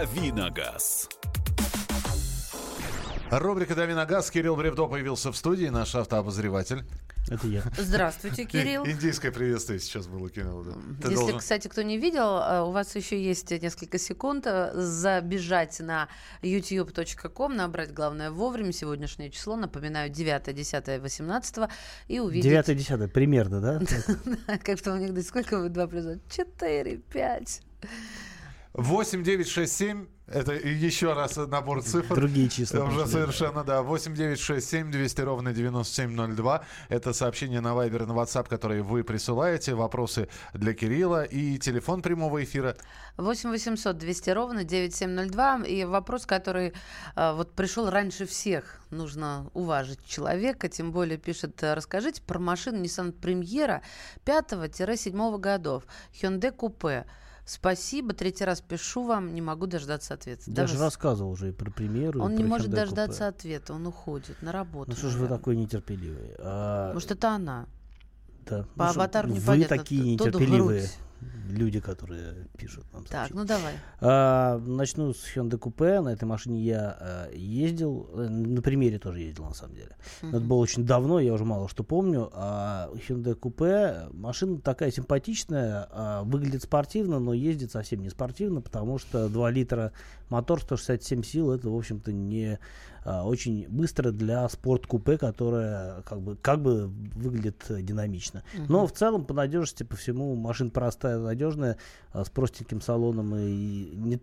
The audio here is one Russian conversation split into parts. «Дави на газ». Рубрика «Дави на газ». Кирилл Бревдо появился в студии, наш автообозреватель. Это я. Здравствуйте, Кирилл. Индийское приветствие сейчас было, Кирилл. Да. Если, кстати, кто не видел, у вас еще есть несколько секунд забежать на youtube.com, набрать «Главное вовремя», сегодняшнее число, напоминаю, 9, 10, 18, и увидеть... 9, 10, примерно, да? Как в том анекдоте, сколько вы 2 плюс 4, 5... 8967, это еще раз набор цифр. Другие числа. Уже совершенно, да. 8967 200 ровно 9702. Это сообщение на Viber, на WhatsApp, которые вы присылаете. Вопросы для Кирилла. И телефон прямого эфира. 8800 200 ровно 9702. И вопрос, который вот пришел раньше всех. Нужно уважить человека. Тем более пишет: расскажите про машину Nissan Primer 5-7 годов. Hyundai Coupe. Спасибо, третий раз пишу вам, не могу дождаться ответа. Даже рассказывал уже и про примеры. Он не может дождаться ответа, он уходит на работу. Ну что же вы такой нетерпеливый? Может, это она? Да. По аватару непонятно. Вы такие нетерпеливые люди, которые пишут нам сообщения. Так, ну давай. Начну с Hyundai Coupe. На этой машине я ездил. На примере тоже ездил, на самом деле. Но это было очень давно, я уже мало что помню. Hyundai Coupe. Машина такая симпатичная. Выглядит спортивно, но ездит совсем не спортивно, потому что 2 литра мотор, 167 сил. Это, в общем-то, не очень быстро для спорт-купе, которое как бы выглядит динамично. Но в целом по надежности, по всему, машина простая, надежная, с простеньким салоном и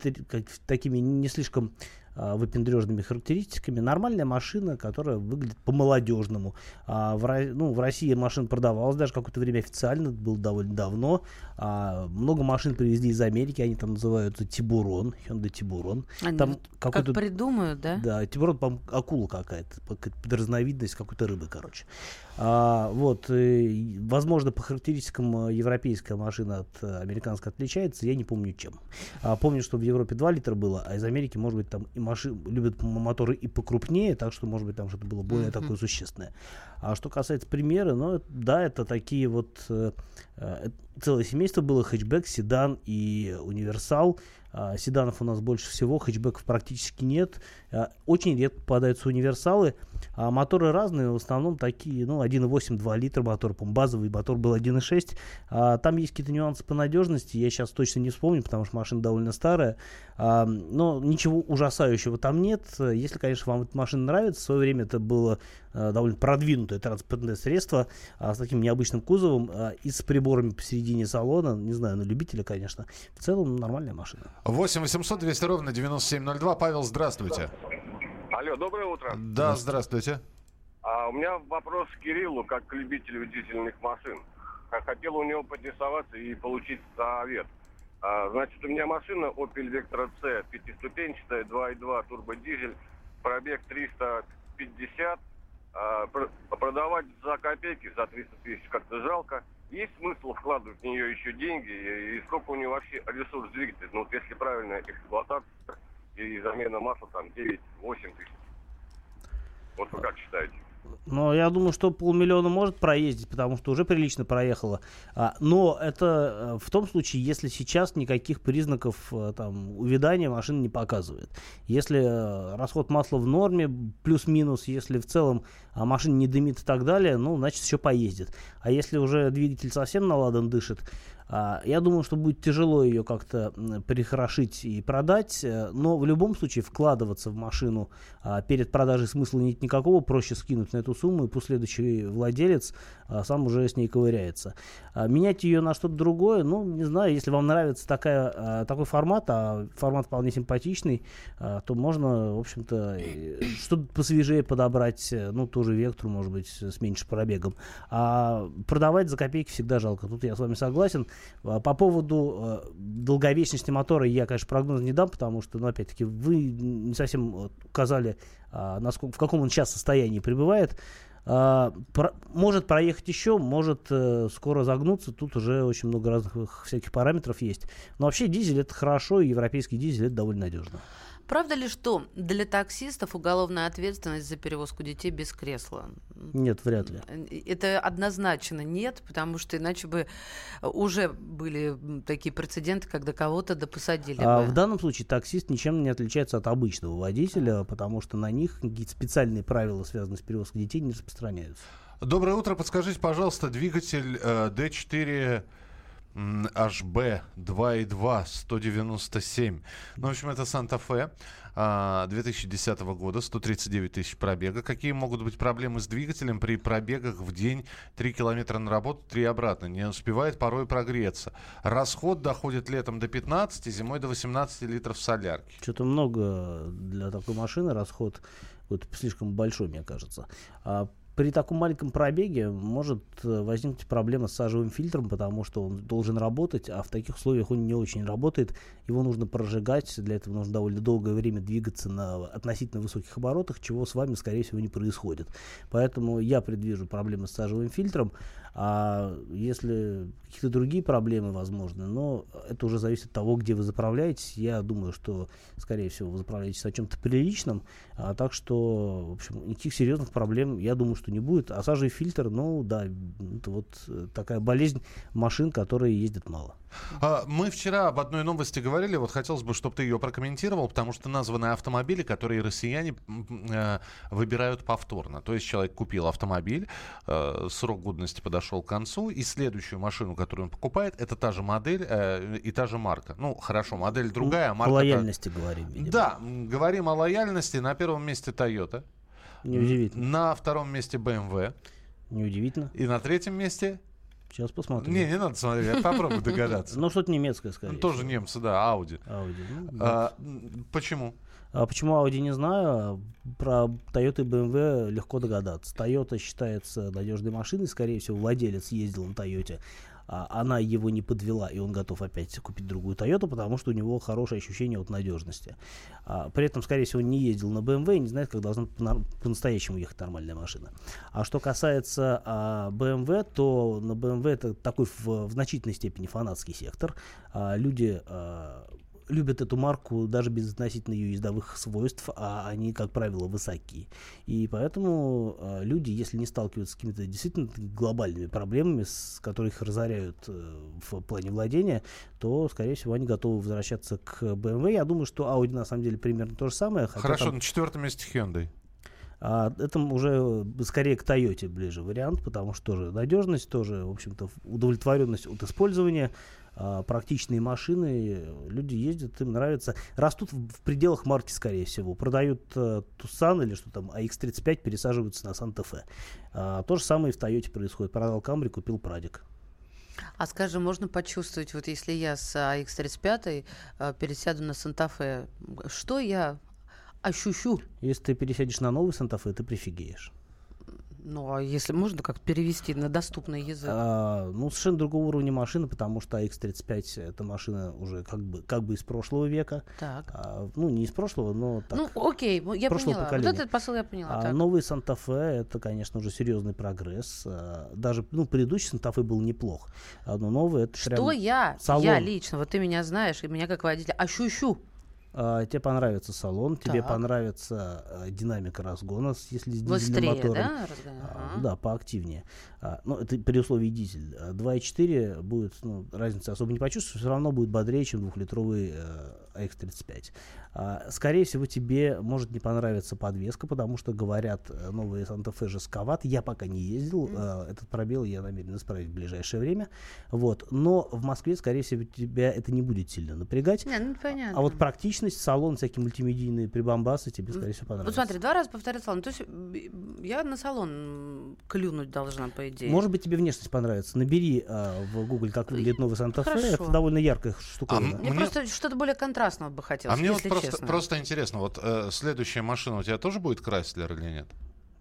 такими не слишком выпендрежными характеристиками. Нормальная машина, которая выглядит по-молодежному. В России машина продавалась даже какое-то время официально, это было довольно давно. Много машин привезли из Америки, они там называются Тибурон, Hyundai Tiburon. Они там как придумают, да? Да, Тибурон, по-моему, акула какая-то разновидность какой-то рыбы, короче. Возможно, по характеристикам европейская машина от американской отличается, я не помню чем. Помню, что в Европе 2 литра было, а из Америки, может быть, там и любят моторы и покрупнее, так что, может быть, там что-то было более такое существенное. А что касается примера, это такие вот... целое семейство было: хэтчбэк, седан и универсал. Седанов у нас больше всего, хэтчбэков практически нет. Очень редко попадаются универсалы. Моторы разные, в основном такие, 1.8, 2 литра мотор, по-моему, базовый мотор был 1.6. Там есть какие-то нюансы по надежности, я сейчас точно не вспомню, потому что машина довольно старая. Но ничего ужасающего там нет. Если, конечно, вам эта машина нравится, в свое время это было довольно продвинутое транспортное средство с таким необычным кузовом и с приборами посередине салона. Не знаю, на любителя, конечно. В целом нормальная машина. 8800 200 ровно 9702. Павел, здравствуйте. Алло, доброе утро. Да, здравствуйте. У меня вопрос к Кириллу, как к любителю дизельных машин. Хотел у него поинтересоваться и получить совет. Значит, у меня машина Opel Vectra C, пятиступенчатая, 2.2 турбодизель, пробег 350. Продавать за копейки, за 300 тысяч как-то жалко. Есть смысл вкладывать в нее еще деньги? И сколько у нее вообще ресурс двигателя? Если правильная эксплуатация и замена масла, 9-8 тысяч. Вот вы как считаете? Я думаю, что 500 000 может проездить, потому что уже прилично проехала. Но это в том случае, если сейчас никаких признаков увядания машина не показывает. Если расход масла в норме, плюс-минус, если в целом машина не дымит и так далее, значит, еще поездит. А если уже двигатель совсем наладан, дышит, я думаю, что будет тяжело ее как-то прихорошить и продать, но в любом случае вкладываться в машину перед продажей смысла нет никакого, проще скинуть на эту сумму, и пусть следующий владелец сам уже с ней ковыряется. Менять ее на что-то другое, не знаю, если вам нравится такой формат, а формат вполне симпатичный, то можно, в общем-то, что-то посвежее подобрать, ту же Вектру, может быть, с меньшим пробегом. А продавать за копейки всегда жалко, тут я с вами согласен. По поводу долговечности мотора я, конечно, прогноз не дам, потому что, опять-таки, вы не совсем указали, в каком он сейчас состоянии пребывает. Может проехать еще, может скоро загнуться, тут уже очень много разных всяких параметров есть. Но вообще дизель — это хорошо, и европейский дизель — это довольно надежно. Правда ли, что для таксистов уголовная ответственность за перевозку детей без кресла? Нет, вряд ли. Это однозначно нет, потому что иначе бы уже были такие прецеденты, когда кого-то допосадили бы. В данном случае таксист ничем не отличается от обычного водителя, потому что на них какие-то специальные правила, связанные с перевозкой детей, не распространяются. Доброе утро. Подскажите, пожалуйста, двигатель D4... HB 2.2 197. Ну, в общем, это Santa Fe 2010 года, 139 тысяч пробега. Какие могут быть проблемы с двигателем при пробегах в день? 3 километра на работу, 3 обратно. Не успевает порой прогреться. Расход доходит летом до 15, зимой до 18 литров солярки. Что-то много для такой машины. Расход вот слишком большой, мне кажется. При таком маленьком пробеге может возникнуть проблема с сажевым фильтром, потому что он должен работать, а в таких условиях он не очень работает. Его нужно прожигать, для этого нужно довольно долгое время двигаться на относительно высоких оборотах, чего с вами, скорее всего, не происходит. Поэтому я предвижу проблемы с сажевым фильтром, а если какие-то другие проблемы возможны, но это уже зависит от того, где вы заправляетесь. Я думаю, что, скорее всего, вы заправляетесь о чем-то приличном, так что, в общем, никаких серьезных проблем, я думаю, что не будет. А сажевый фильтр, ну да, это вот такая болезнь машин, которые ездят мало. Мы вчера об одной новости говорили, вот хотелось бы, чтобы ты ее прокомментировал, потому что названы автомобили, которые россияне выбирают повторно. То есть человек купил автомобиль, срок годности подошел к концу, и следующую машину, которую он покупает, это та же модель и та же марка. Ну, хорошо, модель другая, марка... О лояльности говорим, видимо. Да, говорим о лояльности. На первом месте Toyota. Неудивительно. На втором месте BMW. Неудивительно. И на третьем месте... Сейчас посмотрим. Не надо смотреть, я попробую догадаться. Ну, что-то немецкое, скорее. Тоже немцы, да, Audi. Почему? Почему Audi, не знаю. Про Toyota и BMW легко догадаться. Toyota считается надежной машиной. Скорее всего, владелец ездил на Toyota. Она его не подвела, и он готов опять купить другую Toyota, потому что у него хорошее ощущение от надежности. При этом, скорее всего, он не ездил на BMW и не знает, как должна по-настоящему ехать нормальная машина. А что касается BMW, то на BMW это такой в значительной степени фанатский сектор. Люди... любят эту марку даже без относительно ее ездовых свойств, а они, как правило, высоки. И поэтому люди, если не сталкиваются с какими-то действительно глобальными проблемами, которые их разоряют в плане владения, то, скорее всего, они готовы возвращаться к BMW. Я думаю, что Audi, на самом деле, примерно то же самое. Хорошо, там... на четвертом месте Hyundai. Это уже скорее к Toyota ближе вариант, потому что тоже надежность, тоже, в общем-то, удовлетворенность от использования, практичные машины, люди ездят, им нравится, растут в пределах марки, скорее всего, продают Tucson или что там, AX35, пересаживаются на Santa Fe. То же самое и в Toyota происходит. Продал Camry, купил Прадик. А скажи, можно почувствовать, вот если я с AX35 пересяду на Santa Fe, что я ощущу? Если ты пересядешь на новый Santa Fe, ты прифигеешь. Ну, а если можно как-то перевести на доступный язык? Ну, совершенно другого уровня машины, потому что AX35 это машина уже как бы из прошлого века. Так. Ну, не из прошлого, но так. Ну, окей, я поняла. Поколения. Вот этот посыл я поняла. Новый Santa Fe это, конечно, уже серьезный прогресс. Даже, предыдущий Santa Fe был неплох. Но новый это что прям салон. Я лично, вот ты меня знаешь, и меня как водителя ощущу. Тебе понравится салон, тебе понравится динамика разгона, если с дизельным мотором. Да? Да, поактивнее. Но это при условии дизель. 2.4 будет, разницы особо не почувствуешь, все равно будет бодрее, чем двухлитровый AX35. Скорее всего, тебе может не понравиться подвеска, потому что, говорят, новые Santa Fe жестковат. Я пока не ездил. Этот пробел я намерен исправить в ближайшее время. Вот. Но в Москве, скорее всего, тебя это не будет сильно напрягать. А вот практичность, салон, всякие мультимедийные прибамбасы тебе, скорее всего, понравятся. Вот смотри, 2 раза повторяю салон. То есть я на салон клюнуть должна, по идее. Может быть, тебе внешность понравится. Набери в Google, как выглядит новый Santa Fe. Это довольно яркая штуковина. Мне просто что-то более контрастного бы хотелось, если честно. Просто интересно, вот следующая машина у тебя тоже будет Крайслер или нет?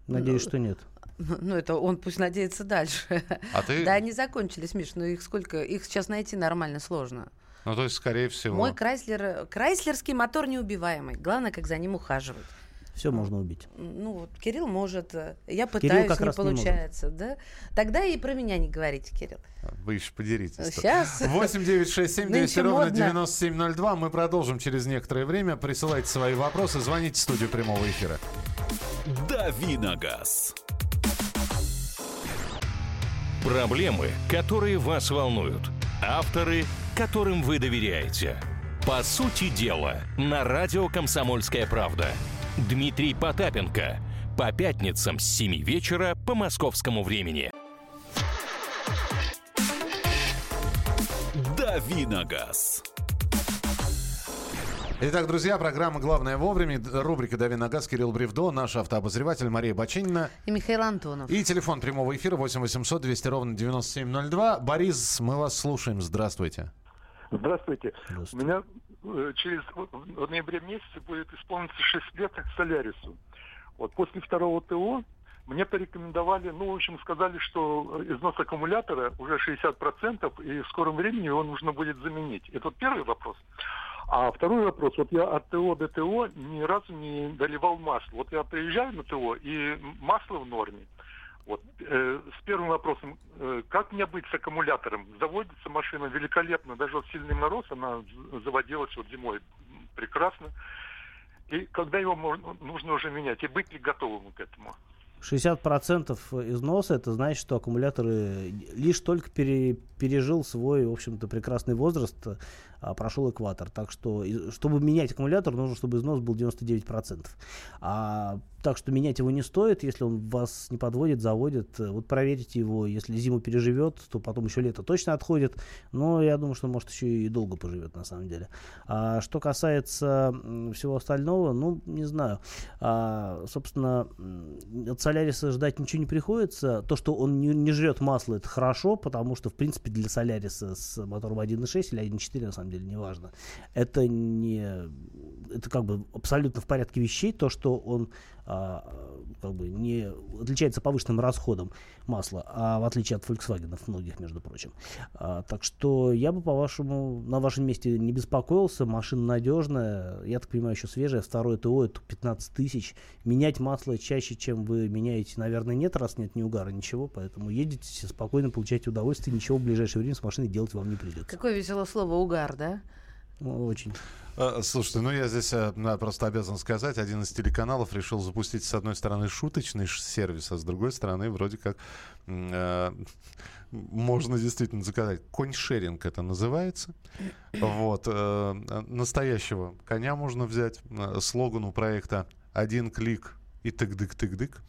Надеюсь, что нет. Это он пусть надеется дальше. А ты... Да, они закончились, Миш, но их сколько? Их сейчас найти нормально сложно. Ну, то есть, скорее всего... Мой Крайслер... Крайслерский мотор неубиваемый. Главное, как за ним ухаживать. Все можно убить. Ну вот Кирилл может, я пытаюсь, не получается, да? Тогда и про меня не говорите, Кирилл. Вы же подеритесь. Сейчас. 8-967-200-97-02. Мы продолжим через некоторое время. Присылайте свои вопросы, звоните в студию прямого эфира. Дави на газ. Проблемы, которые вас волнуют. Авторы, которым вы доверяете. По сути дела, на радио «Комсомольская правда». Дмитрий Потапенко. По пятницам с 7 вечера по московскому времени. Дави на газ. Итак, друзья, программа «Главное вовремя», рубрика «Дави на газ», Кирилл Бревдо, наш автообозреватель Мария Баченина. И Михаил Антонов. И телефон прямого эфира 8-800-200-97-02. Борис, мы вас слушаем. Здравствуйте. Здравствуйте. У меня через в ноябре месяце будет исполниться 6 лет «Солярису». Вот после второго ТО мне порекомендовали, ну, в общем, сказали, что износ аккумулятора уже 60%, и в скором времени его нужно будет заменить. Это вот первый вопрос. А второй вопрос. Вот я от ТО до ТО ни разу не доливал масло. Вот я приезжаю на ТО, и масло в норме. Вот. С первым вопросом. Как мне быть с аккумулятором? Заводится машина великолепно. Даже вот сильный мороз, она заводилась вот зимой прекрасно. И когда его нужно уже менять? И быть ли готовым к этому? 60% износа — это значит, что аккумулятор лишь только пережил свой, в общем-то, прекрасный возраст, прошел экватор. Так что, чтобы менять аккумулятор, нужно, чтобы износ был 99%. Так что менять его не стоит, если он вас не подводит, заводит. Вот проверьте его, если зиму переживет, то потом еще лето точно отходит. Но я думаю, что, может, еще и долго поживет, на самом деле. Что касается всего остального, ну, не знаю. Собственно, от Соляриса ждать ничего не приходится. То, что он не жрет масло, это хорошо, потому что, в принципе, для Соляриса с мотором 1.6 или 1.4, на самом деле, неважно, это как бы абсолютно в порядке вещей, то, что он как бы не отличается повышенным расходом масла, а в отличие от Volkswagen многих, между прочим. Так что я бы на вашем месте не беспокоился, машина надежная, я так понимаю, еще свежая, второе ТО, это 15 тысяч, менять масло чаще, чем вы меняете, наверное, нет, раз нет ни угара, ничего, поэтому едете спокойно, получайте удовольствие, ничего в ближайшее время с машиной делать вам не придется. Какое веселое слово «угар», да? Очень. Слушайте, ну я здесь просто обязан сказать, один из телеканалов решил запустить, с одной стороны, шуточный сервис, а с другой стороны, вроде как можно действительно заказать. Конь-шеринг это называется. Вот. Настоящего коня можно взять. Слоган у проекта «Один клик и тык-дык-тык-дык».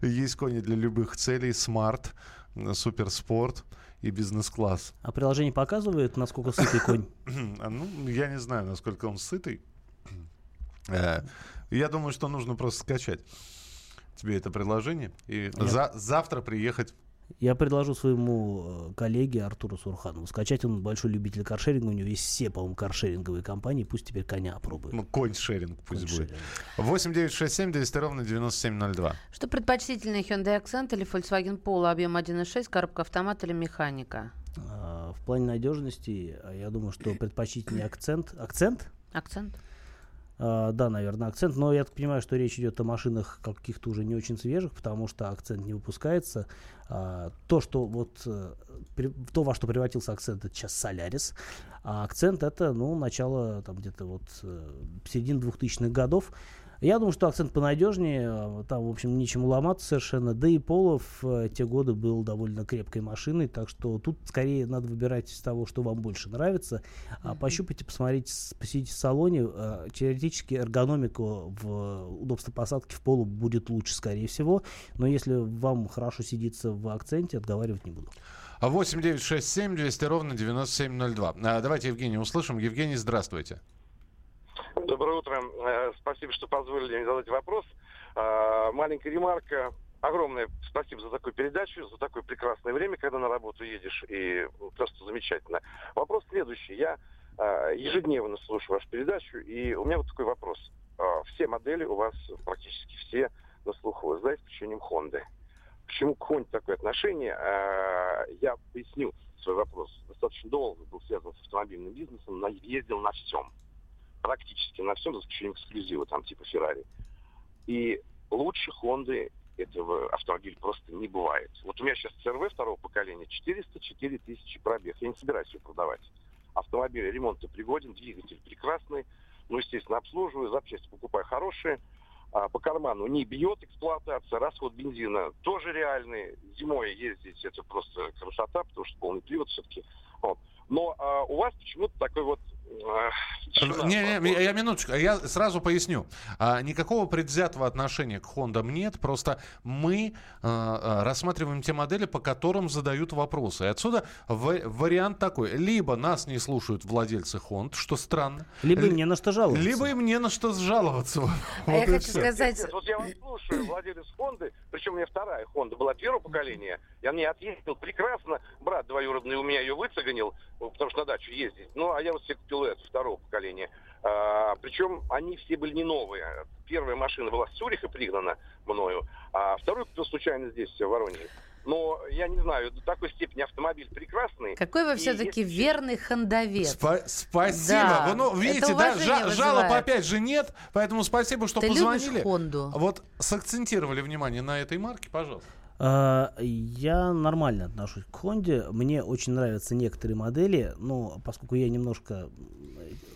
Есть кони для любых целей. Смарт, суперспорт и бизнес-класс. А приложение показывает, насколько сытый конь? Ну, я не знаю, насколько он сытый. Я думаю, что нужно просто скачать тебе это приложение и завтра приехать. Я предложу своему коллеге Артуру Сурханову скачать. Он большой любитель каршеринга. У него есть все, по-моему, каршеринговые компании. Пусть теперь коня опробует. Ну, конь-шеринг пусть будет. 8-967-200-97-02. Что предпочтительнее, Hyundai Accent или Volkswagen Polo? Объем 1.6, коробка автомат или механика? В плане надежности, я думаю, что предпочтительнее Accent. Accent. Да, наверное, Accent, но я так понимаю, что речь идет о машинах каких-то уже не очень свежих, потому что Accent не выпускается. То, во что превратился Accent, это сейчас Solaris, а Accent это, начало там где-то середины 2000-х годов. Я думаю, что Accent понадежнее, там, в общем, нечему ломаться совершенно, да и Polo в те годы был довольно крепкой машиной, так что тут скорее надо выбирать из того, что вам больше нравится, пощупайте, посмотрите, посидите в салоне, теоретически эргономику в удобство посадки в Polo будет лучше, скорее всего, но если вам хорошо сидится в Accent, отговаривать не буду. 8-967-200-97-02. Давайте Евгений услышим. Евгений, здравствуйте. Доброе утро. Спасибо, что позволили мне задать вопрос. Маленькая ремарка. Огромное спасибо за такую передачу, за такое прекрасное время, когда на работу едешь, и просто замечательно. Вопрос следующий. Я ежедневно слушаю вашу передачу, и у меня вот такой вопрос. Все модели у вас, практически все, на слуху. Вы знаете, почему Honda? Почему к Honda такое отношение? Я поясню свой вопрос. Достаточно долго был связан с автомобильным бизнесом, ездил на всем. практически на всем, за исключением эксклюзива, там типа Ferrari. И лучше Honda этого автомобиля просто не бывает. Вот у меня сейчас CR-V второго поколения, 404 тысячи пробег. Я не собираюсь его продавать. Автомобиль ремонтопригоден, двигатель прекрасный. Ну, естественно, обслуживаю, запчасти покупаю хорошие. По карману не бьет эксплуатация, расход бензина тоже реальный. Зимой ездить — это просто красота, потому что полный привод все-таки. Вот. Но у вас почему-то такой вот... Я минуточку, я сразу поясню. Никакого предвзятого отношения к Хондам нет, просто мы рассматриваем те модели, по которым задают вопросы. И отсюда вариант такой. Либо нас не слушают владельцы Хонд, что странно. Либо им не на что жаловаться. А вот я хочу сказать... Вот я вас слушаю, владелец Хонды, причем у меня вторая Хонда была первого поколения, я на ней отъездил прекрасно, брат двоюродный у меня ее выцеганил, потому что на дачу ездить. Ну, а я вот себе купил эту второго поколения. Причем они все были не новые. Первая машина была с Цюриха пригнана мною, а вторую купил случайно здесь, в Воронеже. Но, я не знаю, до такой степени автомобиль прекрасный. Какой вы все-таки верный хондовец. Спасибо. Да. Вы, ну, видите, да, жалоб опять же нет, поэтому спасибо, что позвонили. Ты любишь Хонду. Вот сакцентировали внимание на этой марке, пожалуйста. Я нормально отношусь к Хонде. Мне очень нравятся некоторые модели, но поскольку я немножко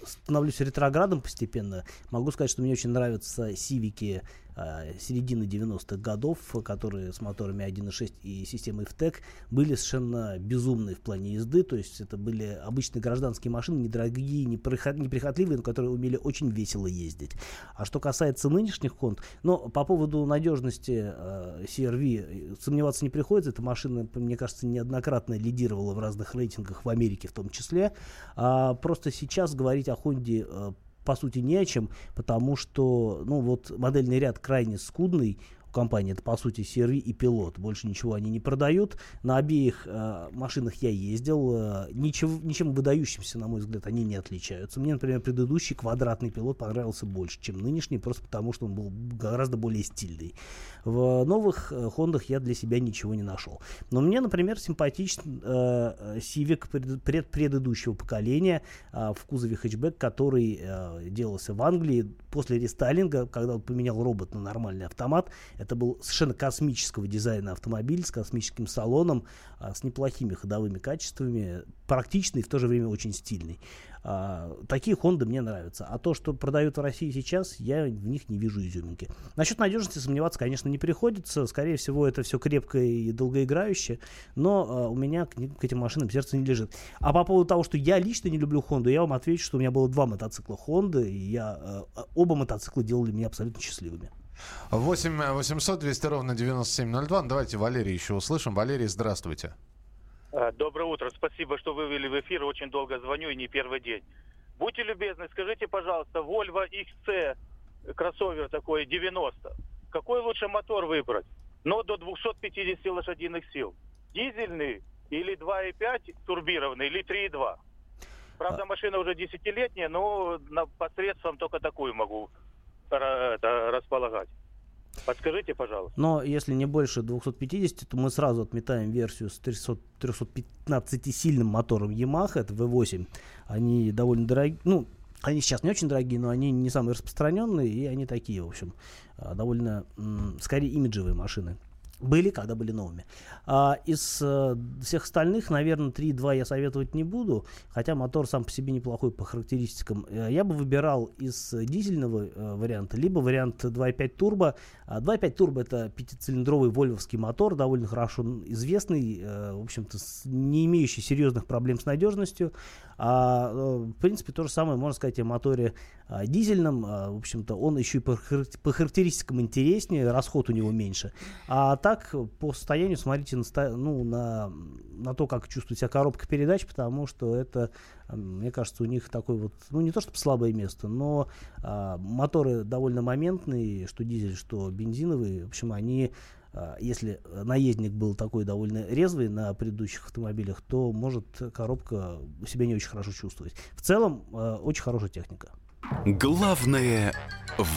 становлюсь ретроградом постепенно, могу сказать, что мне очень нравятся Сивики середины 90-х годов, которые с моторами 1.6 и системой VTEC были совершенно безумные в плане езды. То есть это были обычные гражданские машины, недорогие, неприхотливые, но которые умели очень весело ездить. А что касается нынешних Хонд, но по поводу надежности CR-V сомневаться не приходится. Эта машина, мне кажется, неоднократно лидировала в разных рейтингах в Америке в том числе. Просто сейчас говорить о Хонде по сути не о чем, потому что модельный ряд крайне скудный у компании. Это по сути CR-V и Pilot. Больше ничего они не продают. На обеих машинах я ездил. Ничем выдающимся, на мой взгляд, они не отличаются. Мне, например, предыдущий квадратный Pilot понравился больше, чем нынешний, просто потому что он был гораздо более стильный. В новых Хондах я для себя ничего не нашел. Но мне, например, симпатичен Civic предыдущего поколения в кузове хэтчбэк, который делался в Англии после рестайлинга, когда он поменял робот на нормальный автомат. Это был совершенно космического дизайна автомобиль с космическим салоном, с неплохими ходовыми качествами, практичный и в то же время очень стильный. Такие Honda мне нравятся. А то, что продают в России сейчас, я в них не вижу изюминки. Насчет надежности сомневаться, конечно, не приходится. Скорее всего, это все крепко и долгоиграюще. Но у меня к этим машинам сердце не лежит. А по поводу того, что я лично не люблю Honda, я вам отвечу, что у меня было два мотоцикла Honda, и оба мотоцикла делали меня абсолютно счастливыми. 8-800-200-97-02. Давайте Валерий еще услышим. Валерий, здравствуйте. Доброе утро. Спасибо, что вывели в эфир. Очень долго звоню и не первый день. Будьте любезны, скажите, пожалуйста, Volvo XC, кроссовер такой 90. Какой лучше мотор выбрать? Но до 250 лошадиных сил. Дизельный или 2.5 турбированный, или 3.2? Правда, машина уже 10-летняя, но посредством только такую могу располагать. Подскажите, пожалуйста. Но если не больше 250, то мы сразу отметаем версию с 315-сильным мотором Yamaha, это V8. Они довольно дорогие, они сейчас не очень дорогие, но они не самые распространенные, и они такие, в общем, довольно, скорее, имиджевые машины. Были, когда были новыми. Из всех остальных, наверное, 3.2 я советовать не буду, хотя мотор сам по себе неплохой по характеристикам. Я бы выбирал из дизельного варианта, либо вариант 2.5 турбо. 2.5 турбо — это пятицилиндровый вольвовский мотор, довольно хорошо известный, в общем-то, не имеющий серьезных проблем с надежностью. В принципе, то же самое можно сказать о моторе дизельном. В общем-то, он еще и по характеристикам интереснее, расход у него меньше. А так, по состоянию смотрите на то, как чувствует себя коробка передач, потому что это, мне кажется, у них такое вот, не то чтобы слабое место, но моторы довольно моментные, что дизель, что бензиновые. В общем, они, если наездник был такой довольно резвый на предыдущих автомобилях, то может коробка себя не очень хорошо чувствовать. В целом, очень хорошая техника. Главное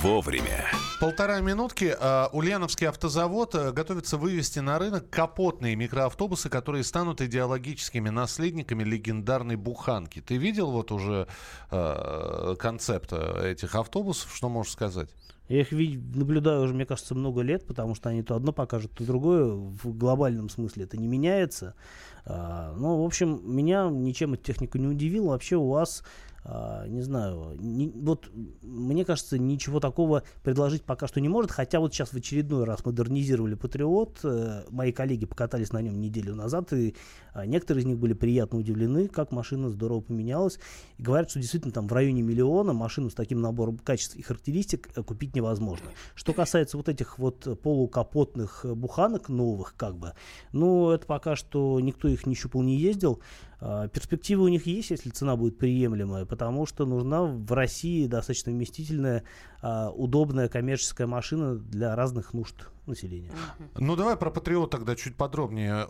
вовремя. Полтора минутки. Ульяновский автозавод готовится вывести на рынок капотные микроавтобусы, которые станут идеологическими наследниками легендарной буханки. Ты видел вот уже концепт этих автобусов? Что можешь сказать? Я их наблюдаю уже, мне кажется, много лет, потому что они то одно покажут, то другое. В глобальном смысле это не меняется. Ну, в общем, меня ничем эта техника не удивила. Вообще УАЗ, не знаю, вот мне кажется, ничего такого предложить пока что не может. Хотя вот сейчас в очередной раз модернизировали Патриот. Мои коллеги покатались на нем неделю назад, и некоторые из них были приятно удивлены, как машина здорово поменялась. И говорят, что действительно там в районе миллиона машину с таким набором качеств и характеристик купить невозможно. Что касается вот этих вот полукапотных буханок новых, как бы, ну, это пока что никто их не щупал, не ездил. Перспективы у них есть, если цена будет приемлемая, потому что нужна в России достаточно вместительная, удобная коммерческая машина для разных нужд населения. Ну, давай про Патриот тогда чуть подробнее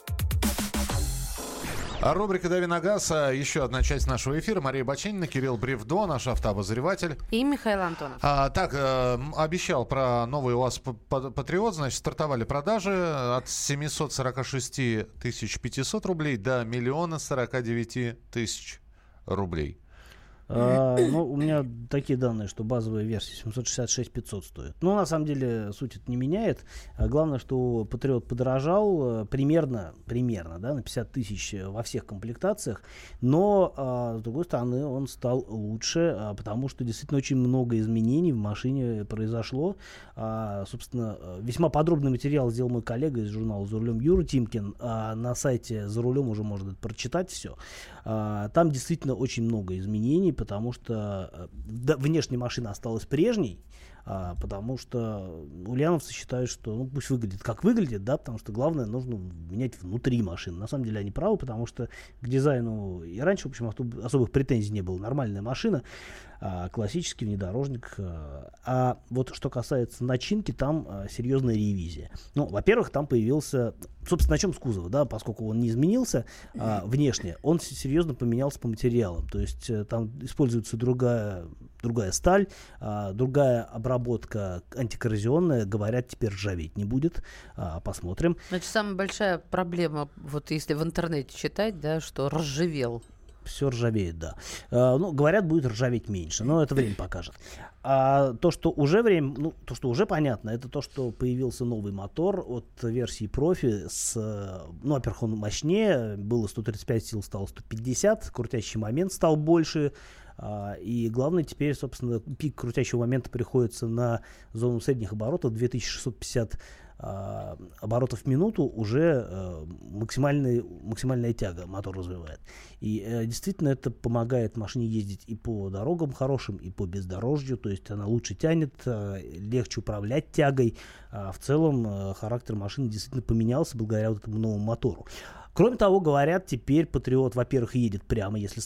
Рубрика «Дави на газ», еще одна часть нашего эфира. Мария Баченина, Кирилл Бревдо, наш автообозреватель. И Михаил Антонов. Обещал про новый УАЗ Патриот. Значит, стартовали продажи от 746 500 рублей до 1 049 тысяч рублей. У меня такие данные, что базовая версия 766 500 стоит. Но на самом деле суть это не меняет. Главное, что Патриот подорожал примерно, да, на 50 тысяч во всех комплектациях. Но, с другой стороны, он стал лучше, потому что действительно очень много изменений в машине произошло. Собственно, весьма подробный материал сделал мой коллега из журнала «За рулем» Юра Тимкин. На сайте «За рулем» уже можно прочитать все. Там действительно очень много изменений, потому что внешняя машина осталась прежней, потому что ульяновцы считают, что пусть выглядит как выглядит, да, потому что главное нужно менять внутри машины. На самом деле они правы, потому что к дизайну и раньше, в общем, особых претензий не было. Нормальная машина, классический внедорожник. А вот что касается начинки, там серьезная ревизия. Ну, во-первых, там появился, собственно, начнем с кузова, да, поскольку он не изменился внешне, он серьезно поменялся по материалам. То есть там используется другая сталь, другая обработка антикоррозионная, говорят, теперь ржаветь не будет. Посмотрим. Значит, самая большая проблема, вот если в интернете читать, да, что ржавел. Все ржавеет, да. Говорят, будет ржаветь меньше, но это время покажет. А то, что уже понятно, это то, что появился новый мотор от версии Profi. Во-первых, он мощнее, было 135 сил, стало 150, крутящий момент стал больше. И главное, теперь, собственно, пик крутящего момента приходится на зону средних оборотов, 2650 оборотов в минуту уже максимальная тяга мотор развивает. И действительно это помогает машине ездить и по дорогам хорошим, и по бездорожью. То есть она лучше тянет, легче управлять тягой. В целом характер машины действительно поменялся благодаря вот этому новому мотору. Кроме того, говорят, теперь Патриот, во-первых, едет прямо. Если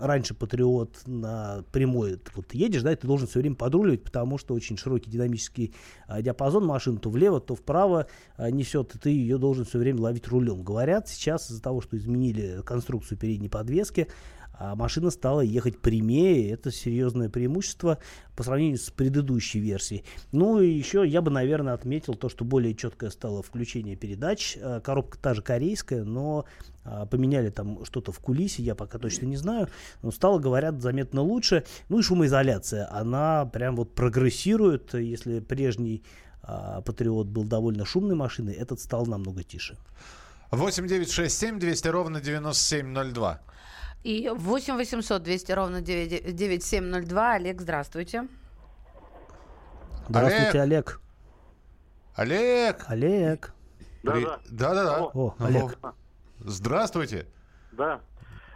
раньше Патриот на прямой вот едешь, да, и ты должен все время подруливать, потому что очень широкий динамический диапазон машин, то влево, то вправо несет, и ты ее должен все время ловить рулем. Говорят, сейчас из-за того, что изменили конструкцию передней подвески, машина стала ехать прямее. Это серьезное преимущество по сравнению с предыдущей версией. Ну и еще я бы, наверное, отметил то, что более четкое стало включение передач. Коробка та же корейская, но поменяли там что-то в кулисе, я пока точно не знаю. Но стало, говорят, заметно лучше. Ну и шумоизоляция. Она прям вот прогрессирует. Если прежний Патриот был довольно шумной машиной, этот стал намного тише. 8-967-200-97-02. И 8-800-200-97-02. Олег, здравствуйте. Здравствуйте, Олег. Олег. Олег. Да-да-да. О, Олег. Здравствуйте. Да.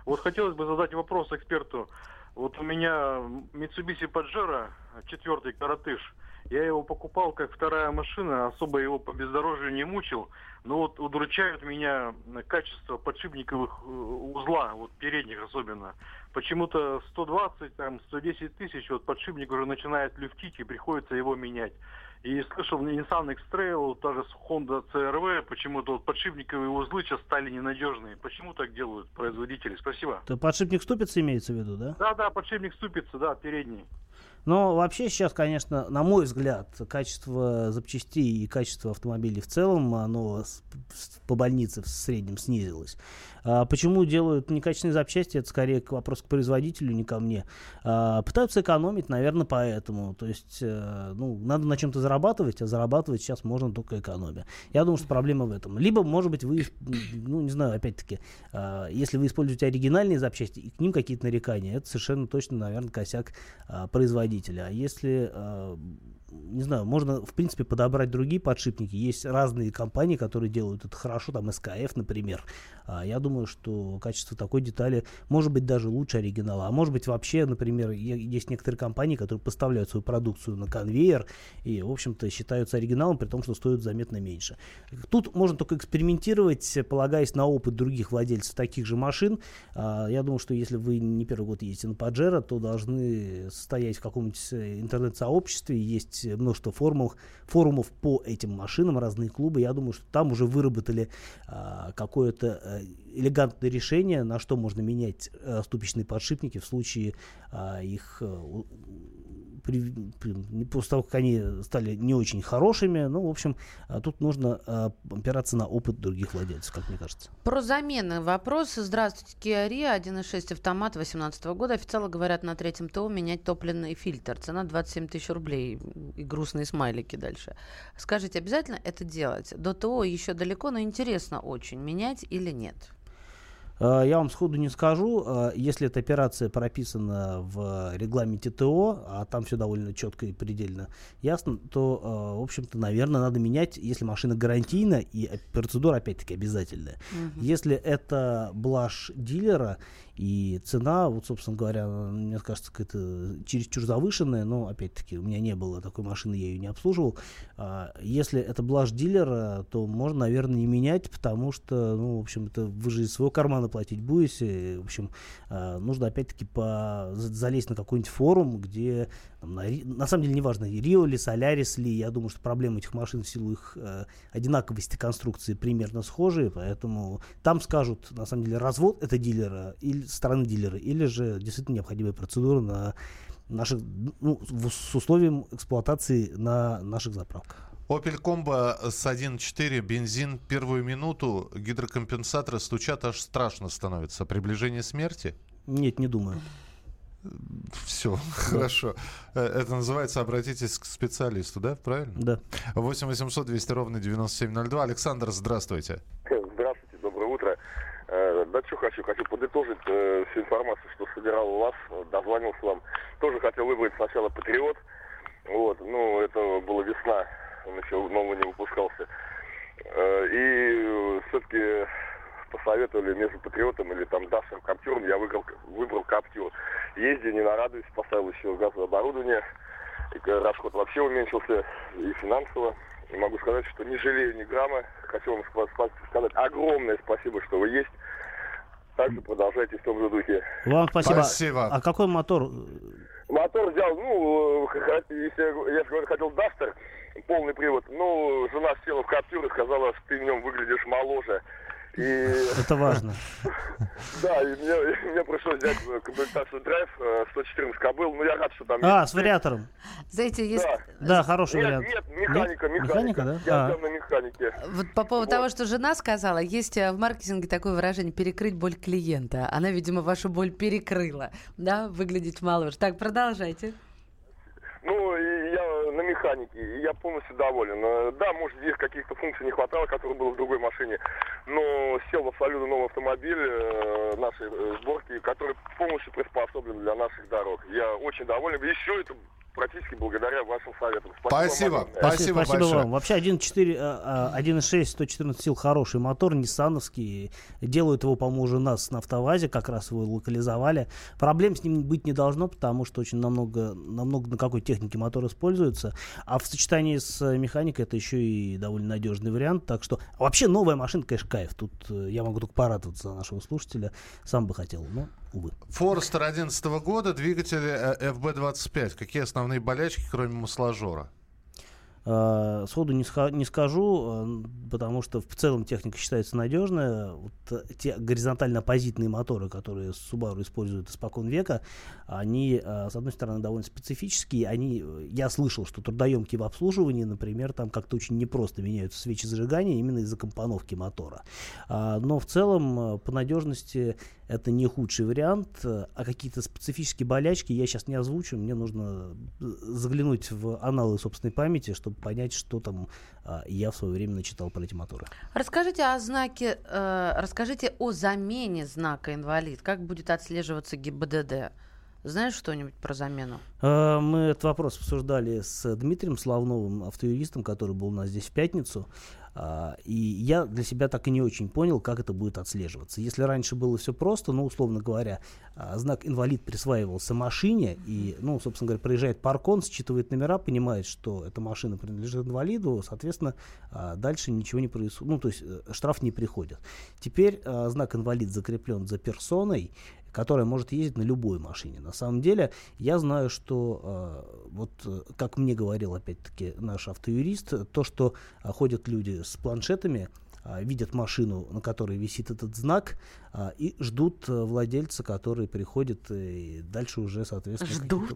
Вот хотелось бы задать вопрос эксперту. Вот у меня Mitsubishi Pajero, 4-й коротыш. Я его покупал как вторая машина, особо его по бездорожью не мучил. Но вот удручают меня качество подшипниковых узла, вот передних особенно. Почему-то 120, там 110 тысяч, вот подшипник уже начинает люфтить и приходится его менять. И слышал, Nissan X-Trail, та же Honda CR-V, почему-то вот подшипниковые узлы сейчас стали ненадежные. Почему так делают производители? Спасибо. То подшипник ступицы имеется в виду, да? Да, подшипник ступицы, да, передний. Но вообще сейчас, конечно, на мой взгляд, качество запчастей и качество автомобилей в целом, оно по больнице в среднем снизилось. Почему делают некачественные запчасти, это скорее вопрос к производителю, не ко мне. Пытаются экономить, наверное, поэтому. То есть, надо на чем-то зарабатывать, а зарабатывать сейчас можно только экономия. Я думаю, что проблема в этом. Либо, может быть, вы, не знаю, опять-таки, если вы используете оригинальные запчасти, и к ним какие-то нарекания, это совершенно точно, наверное, косяк производителя. А если... не знаю, можно, в принципе, подобрать другие подшипники. Есть разные компании, которые делают это хорошо, там SKF, например. Я думаю, что качество такой детали может быть даже лучше оригинала. А может быть вообще, например, есть некоторые компании, которые поставляют свою продукцию на конвейер и, в общем-то, считаются оригиналом, при том, что стоят заметно меньше. Тут можно только экспериментировать, полагаясь на опыт других владельцев таких же машин. Я думаю, что если вы не первый год едете на Pajero, то должны состоять в каком-нибудь интернет-сообществе, есть множество форумов по этим машинам, разные клубы. Я думаю, что там уже выработали какое-то элегантное решение, на что можно менять ступичные подшипники в случае их... после того, как они стали не очень хорошими. В общем, тут нужно опираться на опыт других владельцев, как мне кажется. Про замены вопрос. Здравствуйте, Kia Rio, 1.6 автомат 2018 года. Официалы говорят, на 3-м ТО менять топливный фильтр. Цена 27 тысяч рублей. И грустные смайлики дальше. Скажите, обязательно это делать? До ТО еще далеко, но интересно очень, менять или нет? Я вам сходу не скажу, если эта операция прописана в регламенте ТО, а там все довольно четко и предельно ясно, то, в общем-то, наверное, надо менять, если машина гарантийна и процедура, опять-таки, обязательная. Угу. Если это блажь дилера и цена, вот, собственно говоря, мне кажется, какая-то чересчур завышенная, но, опять-таки, у меня не было такой машины, я ее не обслуживал. Если это блажь дилера, то можно, наверное, не менять, потому что, в общем-то, вы же из своего кармана платить будете. В общем, нужно опять-таки залезть на какой-нибудь форум, где там, на самом деле неважно, Рио ли, Солярис ли. Я думаю, что проблемы этих машин в силу их одинаковости конструкции примерно схожие, поэтому там скажут, на самом деле, развод это дилера или стороны дилера, или же действительно необходимая процедура на наших, с условием эксплуатации на наших заправках. Opel Combo с 1.4, бензин первую минуту, гидрокомпенсаторы стучат, аж страшно становится. Приближение смерти? Нет, не думаю. Все, хорошо. Это называется «Обратитесь к специалисту», да? Правильно? Да. 8-800-200-97-02. Александр, здравствуйте. Здравствуйте, доброе утро. Да, что хочу подытожить всю информацию, что собирал у вас, дозвонился вам. Тоже хотел выбрать сначала «Патриот». Это была весна. Он еще нового не выпускался. И все-таки посоветовали между Патриотом или там Дастером, Каптюром. Я выбрал Каптюр. Ездил, не нарадуюсь, поставил еще газовое оборудование. И расход вообще уменьшился и финансово. И могу сказать, что не жалею ни грамма. Хочу вам сказать огромное спасибо, что вы есть. Также продолжайте в том же духе. Вам спасибо. А какой мотор? Мотор взял, если я же говорю, хотел Дастер, полный привод. Жена села в Каптюр и сказала, что ты в нем выглядишь моложе. И... Это важно. Да, и мне пришлось взять комплектацию драйв 114 кобыл. Я рад, что там... С вариатором. Знаете, есть... Да, хороший вариатор. Нет, механика. Да? Я на механике. Вот по поводу того, что жена сказала, есть в маркетинге такое выражение «перекрыть боль клиента». Она, видимо, вашу боль перекрыла. Да, выглядеть моложе. Так, продолжайте. Я на механике. механики, и я полностью доволен. Да, может, здесь каких-то функций не хватало, которые было в другой машине, но сел в абсолютно новый автомобиль нашей сборки, который полностью приспособлен для наших дорог. Я очень доволен. Еще это практически благодаря вашим советам. Спасибо. Спасибо вам. Вообще 1.6, 114 сил, хороший мотор, ниссановский. Делают его, по-моему, уже нас на АвтоВАЗе, как раз его локализовали. Проблем с ним быть не должно, потому что очень намного на какой технике мотор используется. А в сочетании с механикой это еще и довольно надежный вариант. Так что вообще новая машина, конечно, кайф. Тут я могу только порадоваться за нашего слушателя. Сам бы хотел, но, увы. Форестер 2011 года, двигатели FB25. Какие основные болячки, кроме масложора? Сходу не скажу, потому что в целом техника считается надежная. Вот те горизонтально-оппозитные моторы, которые Subaru используют испокон века, они, с одной стороны, довольно специфические. Я слышал, что трудоемкие в обслуживании, например, там как-то очень непросто меняются свечи зажигания именно из-за компоновки мотора. Но в целом по надежности это не худший вариант. А какие-то специфические болячки я сейчас не озвучу. Мне нужно заглянуть в аналы собственной памяти, чтобы понять, что там я в свое время начитал про эти моторы. Расскажите о замене знака «инвалид». Как будет отслеживаться ГИБДД? Знаешь что-нибудь про замену? Мы этот вопрос обсуждали с Дмитрием Славновым, автоюристом, который был у нас здесь в пятницу. И я для себя так и не очень понял, как это будет отслеживаться. Если раньше было все просто, условно говоря, знак «инвалид» присваивался машине, и, собственно говоря, проезжает паркон, считывает номера, понимает, что эта машина принадлежит инвалиду, соответственно, дальше ничего не происходит, то есть штраф не приходит. Теперь знак «инвалид» закреплен за персоной, которая может ездить на любой машине. На самом деле, я знаю, что, как мне говорил, опять-таки, наш автоюрист, то, что ходят люди с планшетами, видят машину, на которой висит этот знак, и ждут владельца, который приходит, и дальше уже, соответственно...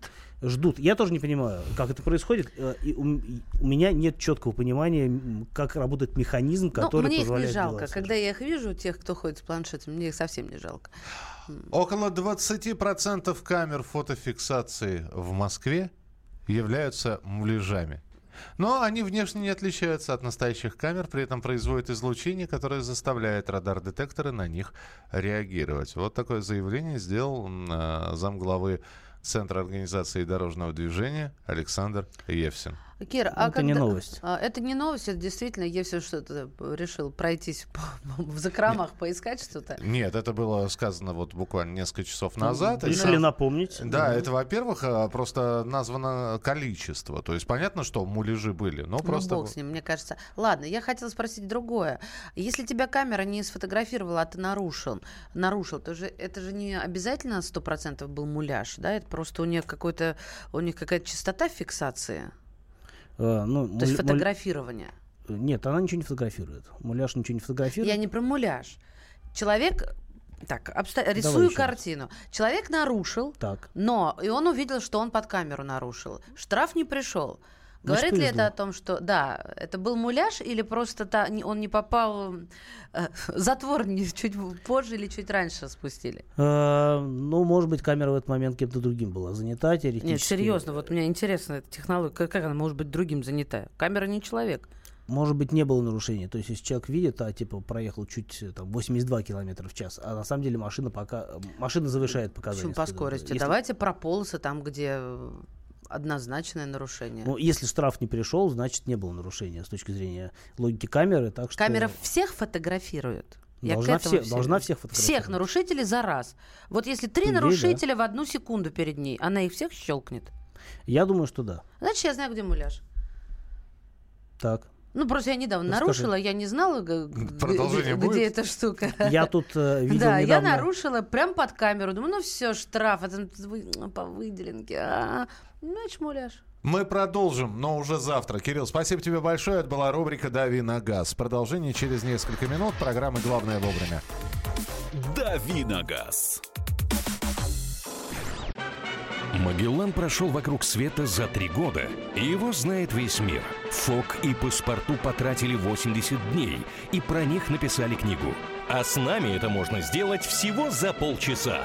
Ждут. Я тоже не понимаю, как это происходит. И у меня нет четкого понимания, как работает механизм, который позволяет... Мне их не жалко. Когда я их вижу, тех, кто ходит с планшетом, мне их совсем не жалко. Около 20% камер фотофиксации в Москве являются муляжами. Но они внешне не отличаются от настоящих камер, при этом производят излучение, которое заставляет радар-детекторы на них реагировать. Вот такое заявление сделал замглавы Центра организации дорожного движения Александр Евсин. Кир, не новость. Это не новость, это действительно, если что-то решил пройтись в закромах, нет, поискать что-то. Нет, это было сказано буквально несколько часов назад. Решили напомнить. Да, это, во-первых, просто названо количество. То есть понятно, что муляжи были, но просто... Бог с ним, мне кажется. Ладно, я хотела спросить другое. Если тебя камера не сфотографировала, а ты нарушил, то же это же не обязательно 100% был муляж, да? Это просто у них какая-то частота фиксации. То есть фотографирование? Нет, она ничего не фотографирует. Муляж ничего не фотографирует. Я не про муляж. Человек... рисую картину. Человек нарушил, но и он увидел, что он под камеру нарушил. Штраф не пришел. Говорит ли это о том, что это был муляж, или просто он не попал, затвор чуть позже или чуть раньше спустили? Может быть, камера в этот момент кем-то другим была занята, теоретически. Нет, серьезно, мне интересно эта технология, как она может быть другим занята? Камера не человек. Может быть, не было нарушения. То есть, если человек видит, проехал чуть 82 км в час, а на самом деле машина завышает показания. Почему по скорости? Давайте про полосы, там, где... однозначное нарушение. Если штраф не пришел, значит, не было нарушения с точки зрения логики камеры. Так что... Камера всех фотографирует. Должна всех фотографировать. Всех нарушителей за раз. Если 3 нарушителя в 1 секунду перед ней, она их всех щелкнет. Я думаю, что да. Значит, я знаю, где муляж. Так. Просто я недавно нарушила, я не знала, где эта штука. Я тут видел недавно. Да, я нарушила прям под камеру. Думаю, все, штраф, это по выделенке. Значит, муляж. Мы продолжим, но уже завтра. Кирилл, спасибо тебе большое. Это была рубрика «Дави на газ». Продолжение через несколько минут. Программа «Главное вовремя». «Дави на газ». Магеллан прошел вокруг света за 3 года. Его знает весь мир. Фок и Паспарту потратили 80 дней, и про них написали книгу. А с нами это можно сделать всего за полчаса.